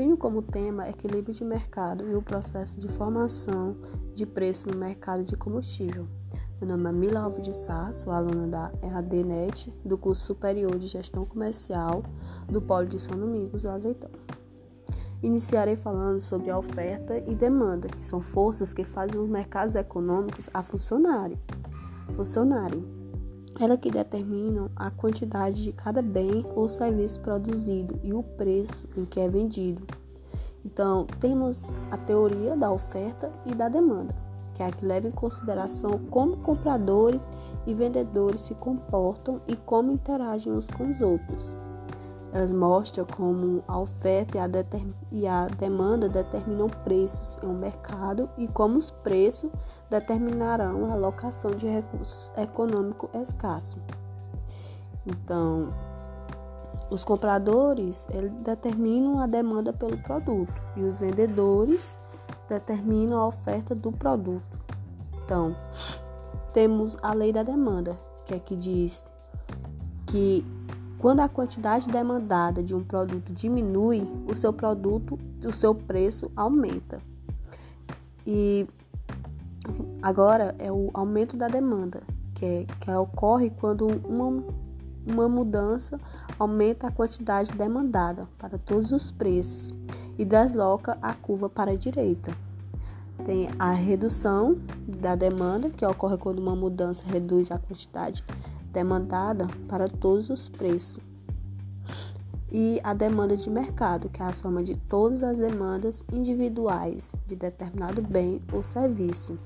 define como tema equilíbrio de mercado e o processo de formação de preço no mercado de combustível. Meu nome é Mila Alves de Sá, sou aluna da RDNet, do curso superior de gestão comercial do Polo de São Domingos, do Azeitão. Iniciarei falando sobre a oferta e demanda, que são forças que fazem os mercados econômicos a funcionarem. Elas que determinam a quantidade de cada bem ou serviço produzido e o preço em que é vendido. Então, temos a teoria da oferta e da demanda, que é a que leva em consideração como compradores e vendedores se comportam e como interagem uns com os outros. Elas mostram como a oferta e a demanda determinam preços em um mercado e como os preços determinarão a alocação de recursos econômicos escassos. Então, os compradores determinam a demanda pelo produto e os vendedores determinam a oferta do produto. Então, temos a lei da demanda, que é que diz que quando a quantidade demandada de um produto diminui, o seu preço aumenta. E agora é o aumento da demanda, que ocorre quando uma mudança aumenta a quantidade demandada para todos os preços e desloca a curva para a direita. Tem a redução da demanda, que ocorre quando uma mudança reduz a quantidade demandada para todos os preços, e a demanda de mercado, que é a soma de todas as demandas individuais de determinado bem ou serviço,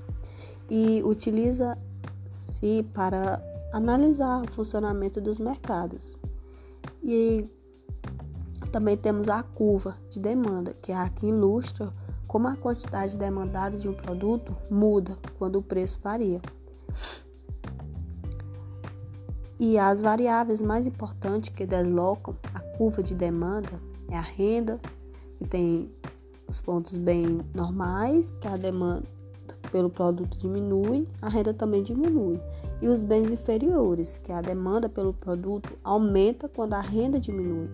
e utiliza-se para analisar o funcionamento dos mercados. E também temos a curva de demanda, que é a que ilustra como a quantidade demandada de um produto muda quando o preço varia. E as variáveis mais importantes que deslocam a curva de demanda é a renda, que tem os pontos bem normais, que a demanda pelo produto diminui, a renda também diminui. E os bens inferiores, que a demanda pelo produto aumenta quando a renda diminui.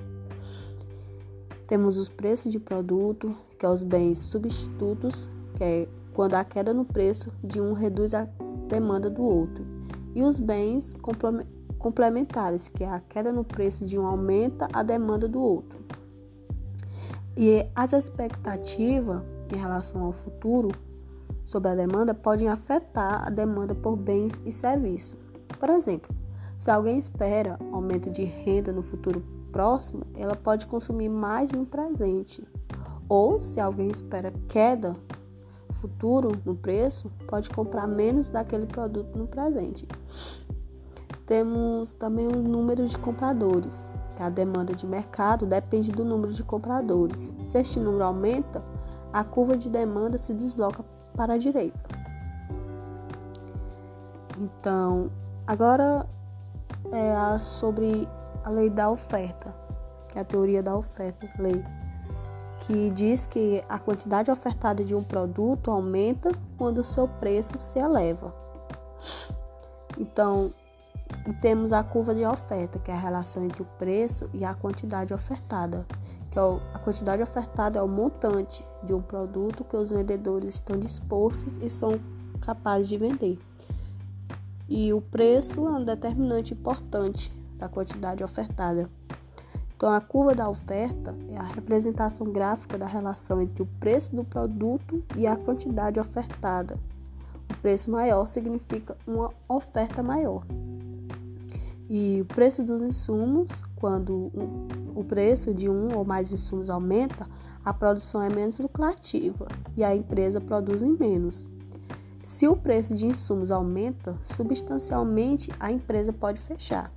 Temos os preços de produto, que é os bens substitutos, que é quando a queda no preço de um reduz a demanda do outro. E os bens complementares, que é a queda no preço de um aumenta a demanda do outro. E as expectativas em relação ao futuro sobre a demanda podem afetar a demanda por bens e serviços. Por exemplo, se alguém espera aumento de renda no futuro próximo, ela pode consumir mais no presente. Ou se alguém espera queda futuro no preço, pode comprar menos daquele produto no presente. Temos também o número de compradores, que a demanda de mercado depende do número de compradores. Se este número aumenta, a curva de demanda se desloca para a direita. Então, agora é sobre a lei da oferta, que é a teoria da oferta, lei, que diz que a quantidade ofertada de um produto aumenta quando o seu preço se eleva. Então, e temos a curva de oferta, que é a relação entre o preço e a quantidade ofertada. Que a quantidade ofertada é o montante de um produto que os vendedores estão dispostos e são capazes de vender. E o preço é um determinante importante da quantidade ofertada. Então, a curva da oferta é a representação gráfica da relação entre o preço do produto e a quantidade ofertada. O preço maior significa uma oferta maior. E o preço dos insumos, quando o preço de um ou mais insumos aumenta, a produção é menos lucrativa e a empresa produz menos. Se o preço de insumos aumenta substancialmente, a empresa pode fechar.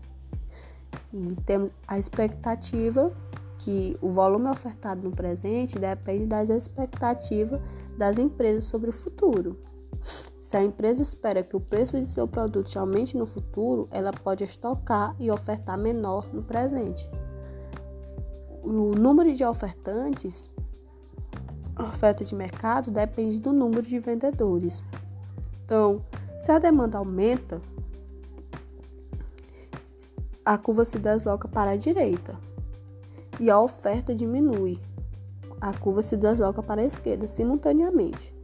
E temos a expectativa, que o volume ofertado no presente depende das expectativas das empresas sobre o futuro. Se a empresa espera que o preço de seu produto aumente no futuro, ela pode estocar e ofertar menor no presente. O número de ofertantes, oferta de mercado, depende do número de vendedores. Então, se a demanda aumenta, a curva se desloca para a direita e a oferta diminui. a curva se desloca para a esquerda simultaneamente.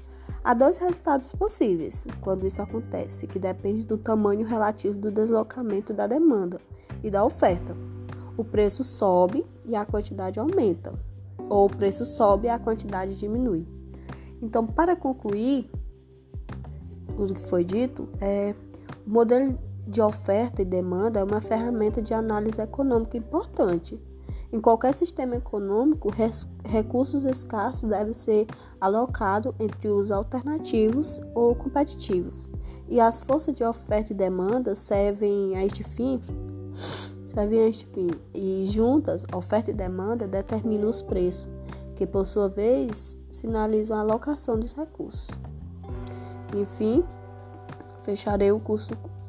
Há dois resultados possíveis quando isso acontece, que depende do tamanho relativo do deslocamento da demanda e da oferta. O preço sobe e a quantidade aumenta, ou o preço sobe e a quantidade diminui. Então, para concluir tudo que foi dito, o modelo de oferta e demanda é uma ferramenta de análise econômica importante. Em qualquer sistema econômico, recursos escassos devem ser alocados entre os alternativos ou competitivos. E as forças de oferta e demanda servem a este fim. E juntas, oferta e demanda determinam os preços, que por sua vez sinalizam a alocação dos recursos. Enfim, fecharei o curso